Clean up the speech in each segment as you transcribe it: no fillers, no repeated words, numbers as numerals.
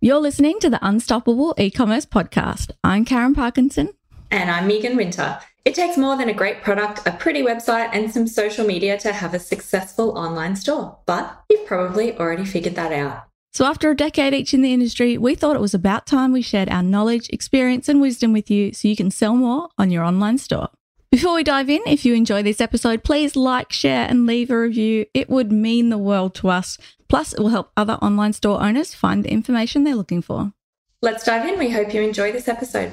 You're listening to the Unstoppable Ecommerce Podcast. I'm Karen Parkinson. And I'm Megan Winter. It takes more than a great product, a pretty website, and some social media to have a successful online store. But you've probably already figured that out. So after a decade each in the industry, we thought it was about time we shared our knowledge, experience, and wisdom with you so you can sell more on your online store. Before we dive in, if you enjoy this episode, please like, share, and leave a review. It would mean the world to us. Plus, it will help other online store owners find the information they're looking for. Let's dive in. We hope you enjoy this episode.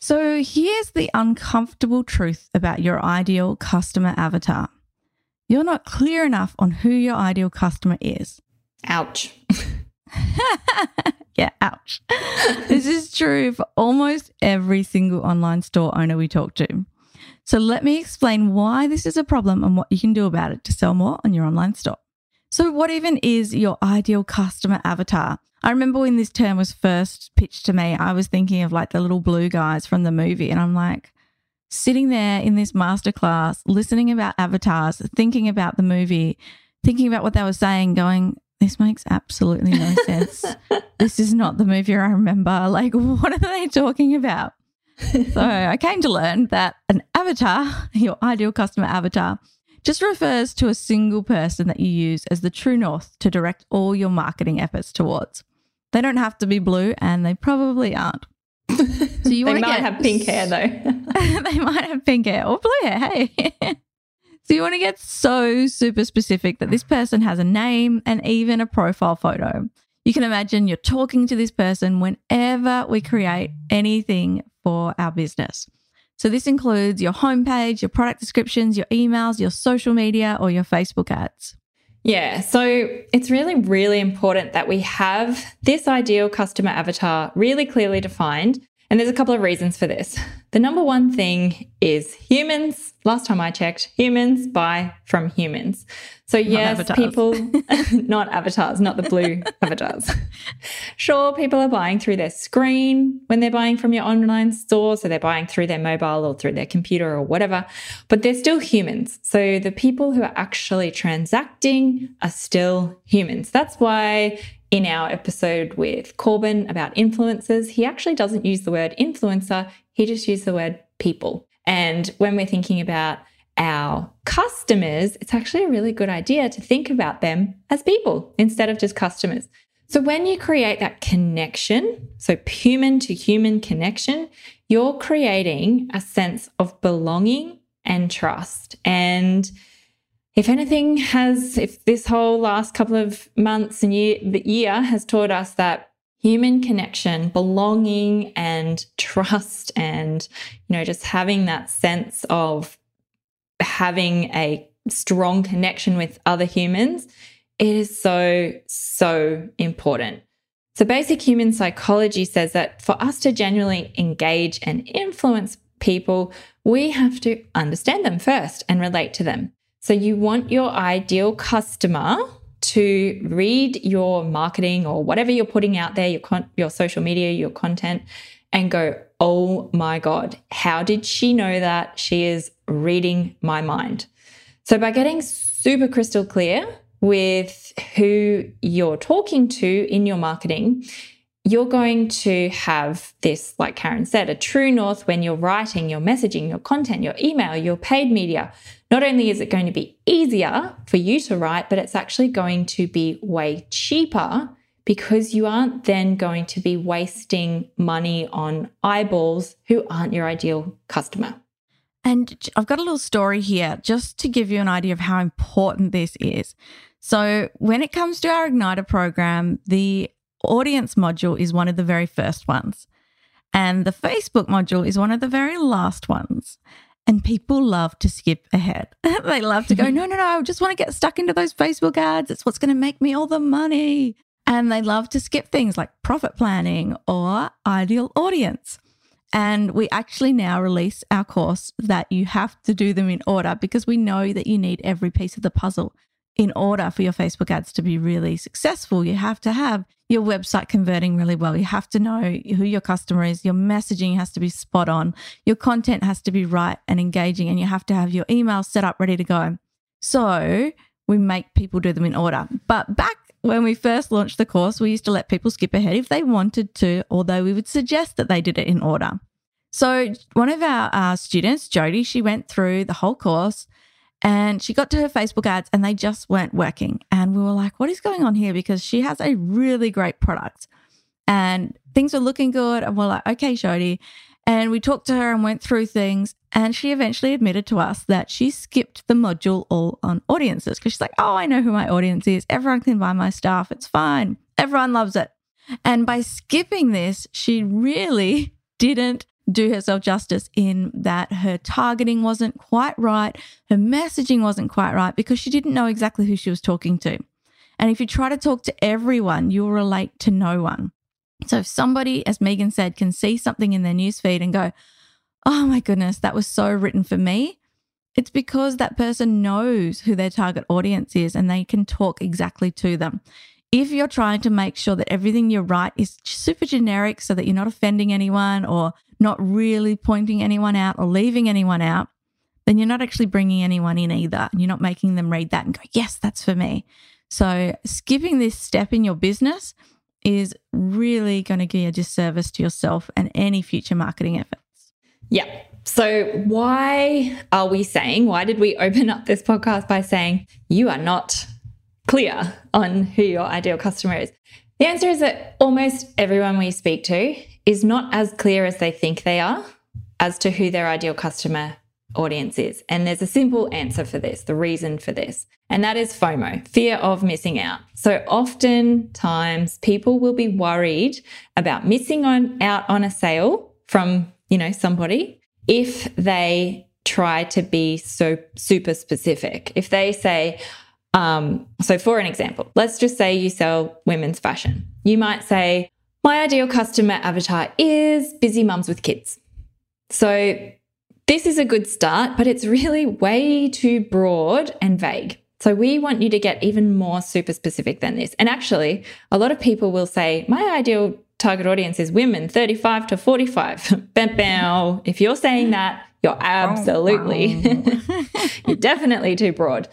So here's the uncomfortable truth about your ideal customer avatar. You're not clear enough on who your ideal customer is. Ouch. Yeah, ouch. This is true for almost every single online store owner we talk to. So let me explain why this is a problem and what you can do about it to sell more on your online store. So what even is your ideal customer avatar? I remember when this term was first pitched to me, I was thinking of like the little blue guys from the movie, and I'm like, sitting there in this masterclass, listening about avatars, thinking about the movie, thinking about what they were saying, going, this makes absolutely no sense. This is not the movie I remember. Like, what are they talking about? So I came to learn that an avatar, your ideal customer avatar, just refers to a single person that you use as the true north to direct all your marketing efforts towards. They don't have to be blue, and they probably aren't. So you want to have pink hair though. They might have pink hair or blue hair, hey. So you want to get so super specific that this person has a name and even a profile photo. You can imagine you're talking to this person whenever we create anything for our business. So this includes your homepage, your product descriptions, your emails, your social media, or your Facebook ads. Yeah, so it's really, really important that we have this ideal customer avatar really clearly defined. And there's a couple of reasons for this. The number one thing is humans. Last time I checked, humans buy from humans. So yes, people, not avatars, not the blue avatars. Sure, people are buying through their screen when they're buying from your online store. So they're buying through their mobile or through their computer or whatever, but they're still humans. So the people who are actually transacting are still humans. That's why in our episode with Corbin about influencers, he actually doesn't use the word influencer. He just used the word people. And when we're thinking about our customers, it's actually a really good idea to think about them as people instead of just customers. So when you create that connection, so human to human connection, you're creating a sense of belonging and trust. And if this whole last couple of months and year has taught us that human connection, belonging and trust and, just having that sense of having a strong connection with other humans, it is so, so important. So basic human psychology says that for us to genuinely engage and influence people, we have to understand them first and relate to them. So you want your ideal customer to read your marketing or whatever you're putting out there, your social media, your content, and go, oh my God, how did she know that? She is reading my mind. So by getting super crystal clear with who you're talking to in your marketing, you're going to have this, like Karen said, a true north when you're writing, your messaging, your content, your email, your paid media. Not only is it going to be easier for you to write, but it's actually going to be way cheaper because you aren't then going to be wasting money on eyeballs who aren't your ideal customer. And I've got a little story here just to give you an idea of how important this is. So when it comes to our Igniter program, the audience module is one of the very first ones, and the Facebook module is one of the very last ones. And people love to skip ahead. They love to go, no, I just want to get stuck into those Facebook ads. It's what's going to make me all the money. And they love to skip things like profit planning or ideal audience. And we actually now release our course that you have to do them in order because we know that you need every piece of the puzzle. in order for your Facebook ads to be really successful, you have to have your website converting really well. You have to know who your customer is. Your messaging has to be spot on. Your content has to be right and engaging, and you have to have your email set up ready to go. So we make people do them in order. But back when we first launched the course, we used to let people skip ahead if they wanted to, although we would suggest that they did it in order. So one of our students, Jody, she went through the whole course and she got to her Facebook ads and they just weren't working. And we were like, what is going on here? Because she has a really great product and things are looking good. And we're like, okay, Jody. And we talked to her and went through things. And she eventually admitted to us that she skipped the module all on audiences because she's like, oh, I know who my audience is. Everyone can buy my stuff. It's fine. Everyone loves it. And by skipping this, she really didn't do herself justice in that her targeting wasn't quite right. Her messaging wasn't quite right because she didn't know exactly who she was talking to. And if you try to talk to everyone, you'll relate to no one. So if somebody, as Megan said, can see something in their newsfeed and go, oh my goodness, that was so written for me, it's because that person knows who their target audience is and they can talk exactly to them. If you're trying to make sure that everything you write is super generic so that you're not offending anyone or not really pointing anyone out or leaving anyone out, then you're not actually bringing anyone in either. You're not making them read that and go, yes, that's for me. So skipping this step in your business is really going to be a disservice to yourself and any future marketing efforts. Yeah. So why did we open up this podcast by saying you are not clear on who your ideal customer is? The answer is that almost everyone we speak to is not as clear as they think they are as to who their ideal customer audience is. And there's a simple answer for this, the reason for this, and that is FOMO, fear of missing out. So oftentimes people will be worried about missing out on a sale from, somebody if they try to be so super specific. If they say, so for an example, let's just say you sell women's fashion. You might say, my ideal customer avatar is busy mums with kids. So this is a good start, but it's really way too broad and vague. So we want you to get even more super specific than this. And actually, a lot of people will say, my ideal target audience is women 35 to 45. Bam, bam. If you're saying that, you're you're definitely too broad.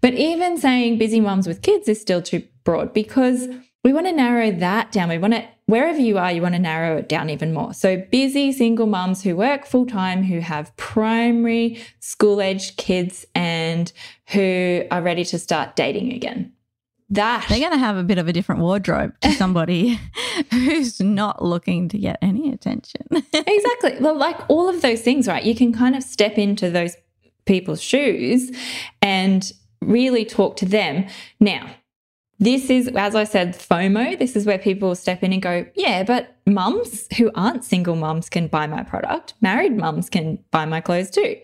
But even saying busy mums with kids is still too broad because we want to narrow that down. We want to, wherever you are, you want to narrow it down even more. So busy single mums who work full-time, who have primary school-aged kids and who are ready to start dating again. They're going to have a bit of a different wardrobe to somebody who's not looking to get any attention. Exactly. Well, like all of those things, right? You can kind of step into those people's shoes and really talk to them. Now, this is, as I said, FOMO. This is where people step in and go, yeah, but mums who aren't single mums can buy my product. Married mums can buy my clothes too.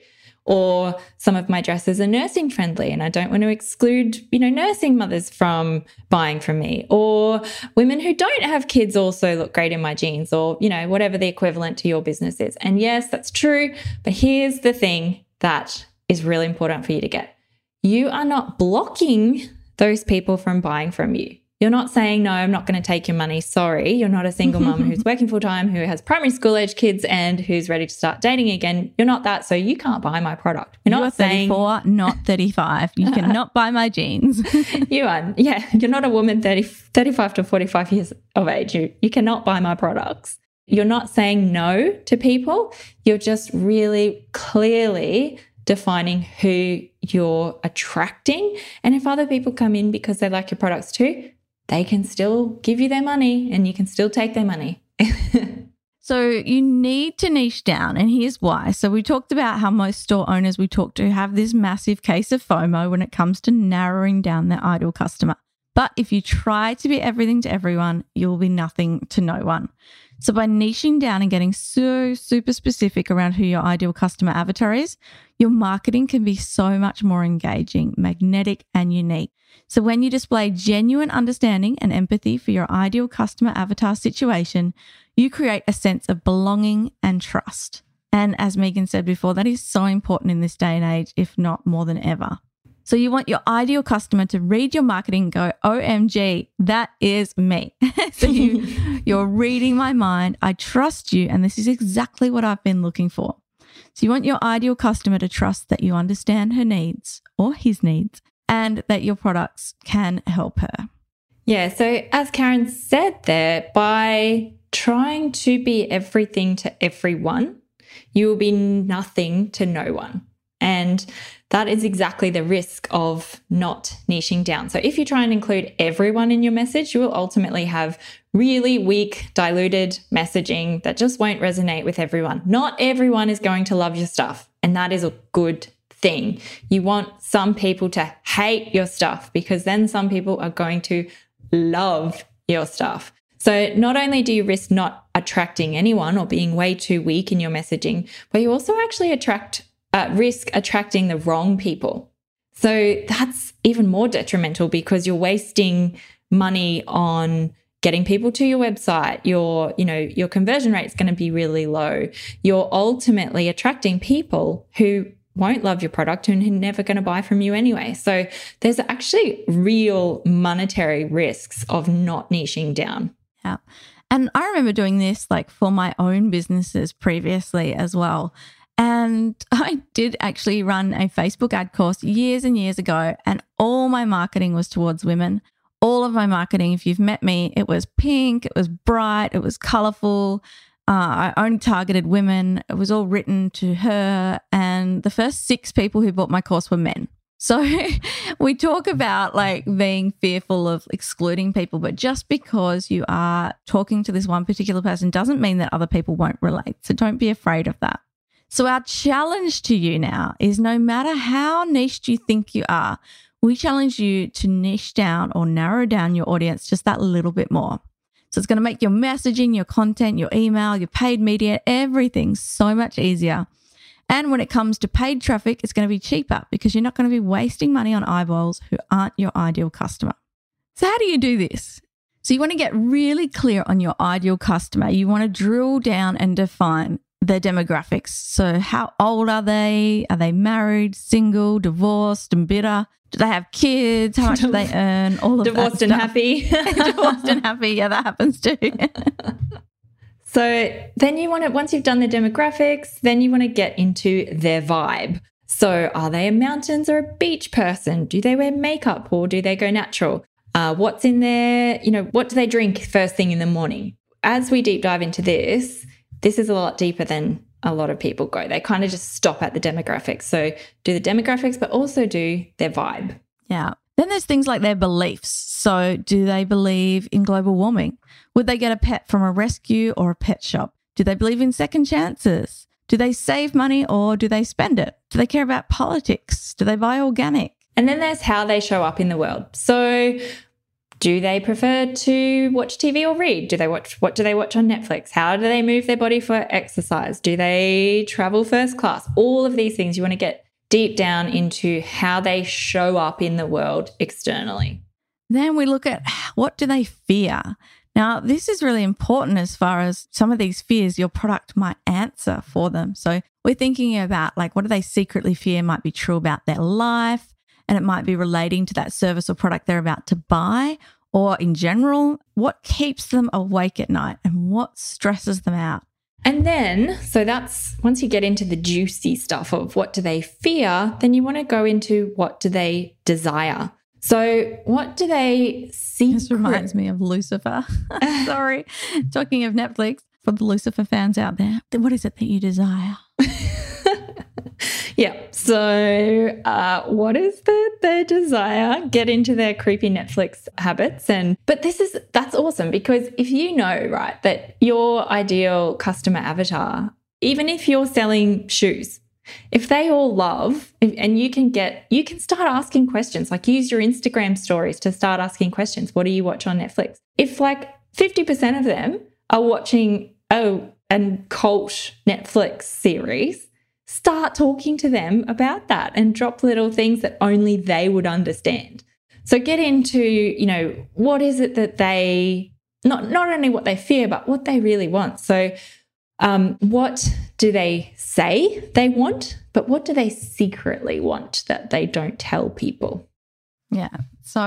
Or some of my dresses are nursing friendly and I don't want to exclude, nursing mothers from buying from me. Or women who don't have kids also look great in my jeans or, whatever the equivalent to your business is. And yes, that's true. But here's the thing that is really important for you to get. You are not blocking those people from buying from you. You're not saying, no, I'm not going to take your money. Sorry, you're not a single mum who's working full-time, who has primary school-aged kids and who's ready to start dating again. You're not that, so you can't buy my product. You're not saying... 34, not 35. You cannot buy my jeans. You're not a woman 35 to 45 years of age. You cannot buy my products. You're not saying no to people. You're just really clearly defining who you're attracting. And if other people come in because they like your products too, they can still give you their money and you can still take their money. So you need to niche down, and here's why. So we talked about how most store owners we talk to have this massive case of FOMO when it comes to narrowing down their ideal customer. But if you try to be everything to everyone, you'll be nothing to no one. So by niching down and getting so super specific around who your ideal customer avatar is, your marketing can be so much more engaging, magnetic, and unique. So when you display genuine understanding and empathy for your ideal customer avatar situation, you create a sense of belonging and trust. And as Megan said before, that is so important in this day and age, if not more than ever. So you want your ideal customer to read your marketing and go, OMG, that is me. So you're reading my mind. I trust you. And this is exactly what I've been looking for. So you want your ideal customer to trust that you understand her needs or his needs and that your products can help her. Yeah. So as Karen said there, by trying to be everything to everyone, you will be nothing to no one. And that is exactly the risk of not niching down. So if you try and include everyone in your message, you will ultimately have really weak, diluted messaging that just won't resonate with everyone. Not everyone is going to love your stuff, and that is a good thing. You want some people to hate your stuff because then some people are going to love your stuff. So not only do you risk not attracting anyone or being way too weak in your messaging, but you also actually risk attracting the wrong people. So that's even more detrimental because you're wasting money on getting people to your website. Your conversion rate's going to be really low. You're ultimately attracting people who won't love your product and who are never going to buy from you anyway. So there's actually real monetary risks of not niching down. Yeah. And I remember doing this like for my own businesses previously as well. And I did actually run a Facebook ad course years and years ago, and all my marketing was towards women. All of my marketing, if you've met me, it was pink, it was bright, it was colourful. I only targeted women. It was all written to her. And the first 6 people who bought my course were men. So we talk about like being fearful of excluding people, but just because you are talking to this one particular person doesn't mean that other people won't relate. So don't be afraid of that. So our challenge to you now is no matter how niched you think you are, we challenge you to niche down or narrow down your audience just that little bit more. So it's going to make your messaging, your content, your email, your paid media, everything so much easier. And when it comes to paid traffic, it's going to be cheaper because you're not going to be wasting money on eyeballs who aren't your ideal customer. So how do you do this? So you want to get really clear on your ideal customer. You want to drill down and define their demographics. So how old are they? Are they married, single, divorced and bitter? Do they have kids? How much do they earn? All of divorced that stuff. Divorced and happy. Yeah, that happens too. So then you want to, once you've done the demographics, then you want to get into their vibe. So are they a mountains or a beach person? Do they wear makeup or do they go natural? What's in their, what do they drink first thing in the morning? As we deep dive into this, this is a lot deeper than a lot of people go. They kind of just stop at the demographics. So do the demographics, but also do their vibe. Yeah. Then there's things like their beliefs. So do they believe in global warming? Would they get a pet from a rescue or a pet shop? Do they believe in second chances? Do they save money or do they spend it? Do they care about politics? Do they buy organic? And then there's how they show up in the world. So do they prefer to watch TV or read? What do they watch on Netflix? How do they move their body for exercise? Do they travel first class? All of these things you want to get deep down into how they show up in the world externally. Then we look at what do they fear? Now, this is really important as far as some of these fears your product might answer for them. So we're thinking about like what do they secretly fear might be true about their life? And it might be relating to that service or product they're about to buy, or in general, what keeps them awake at night and what stresses them out. And then, so that's once you get into the juicy stuff of what do they fear, then you want to go into what do they desire. So what do they seek? This reminds me of Lucifer. Sorry, talking of Netflix, for the Lucifer fans out there, what is it that you desire? Yeah. So what is their desire? Get into their creepy Netflix habits. But that's awesome because if you know, right, that your ideal customer avatar, even if you're selling shoes, if they all love, and you can start asking questions, like use your Instagram stories to start asking questions. What do you watch on Netflix? If like 50% of them are watching a cult Netflix series, start talking to them about that and drop little things that only they would understand. So get into, what is it that they, not only what they fear, but what they really want. So what do they say they want, but what do they secretly want that they don't tell people? Yeah. So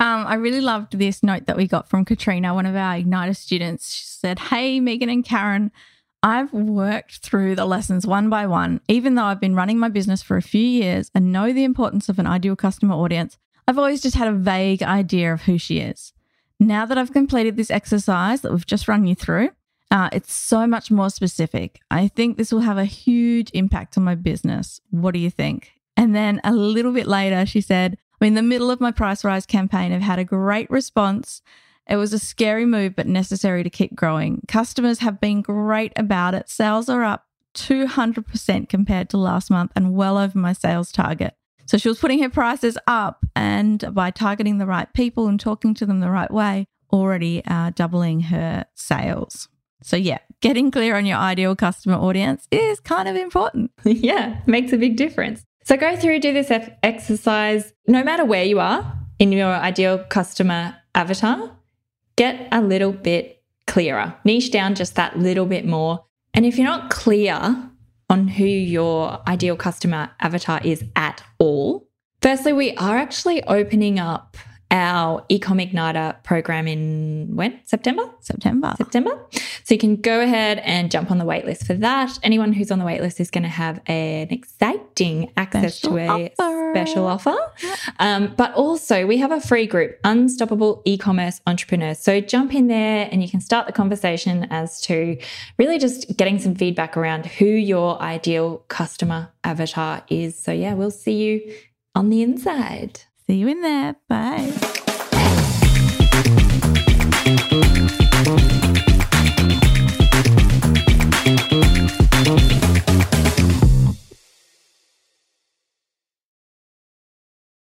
I really loved this note that we got from Katrina, one of our Igniter students. She said, "Hey, Megan and Karen, I've worked through the lessons one by one. Even though I've been running my business for a few years and know the importance of an ideal customer audience, I've always just had a vague idea of who she is. Now that I've completed this exercise that we've just run you through, it's so much more specific. I think this will have a huge impact on my business. What do you think?" And then a little bit later, she said, "I'm in the middle of my price rise campaign. I've had a great response. It was a scary move, but necessary to keep growing. Customers have been great about it. Sales are up 200% compared to last month and well over my sales target." So she was putting her prices up, and by targeting the right people and talking to them the right way, already doubling her sales. So yeah, getting clear on your ideal customer audience is kind of important. Yeah, makes a big difference. So go through, do this exercise. No matter where you are in your ideal customer avatar, get a little bit clearer. Niche down just that little bit more. And if you're not clear on who your ideal customer avatar is at all, firstly, we are actually opening up our Ecom Igniter program in when? September. So you can go ahead and jump on the waitlist for that. Anyone who's on the waitlist is going to have an exciting access to a special offer. Yep. But also we have a free group, Unstoppable Ecommerce Entrepreneurs. So jump in there and you can start the conversation as to really just getting some feedback around who your ideal customer avatar is. So yeah, we'll see you on the inside. See you in there. Bye.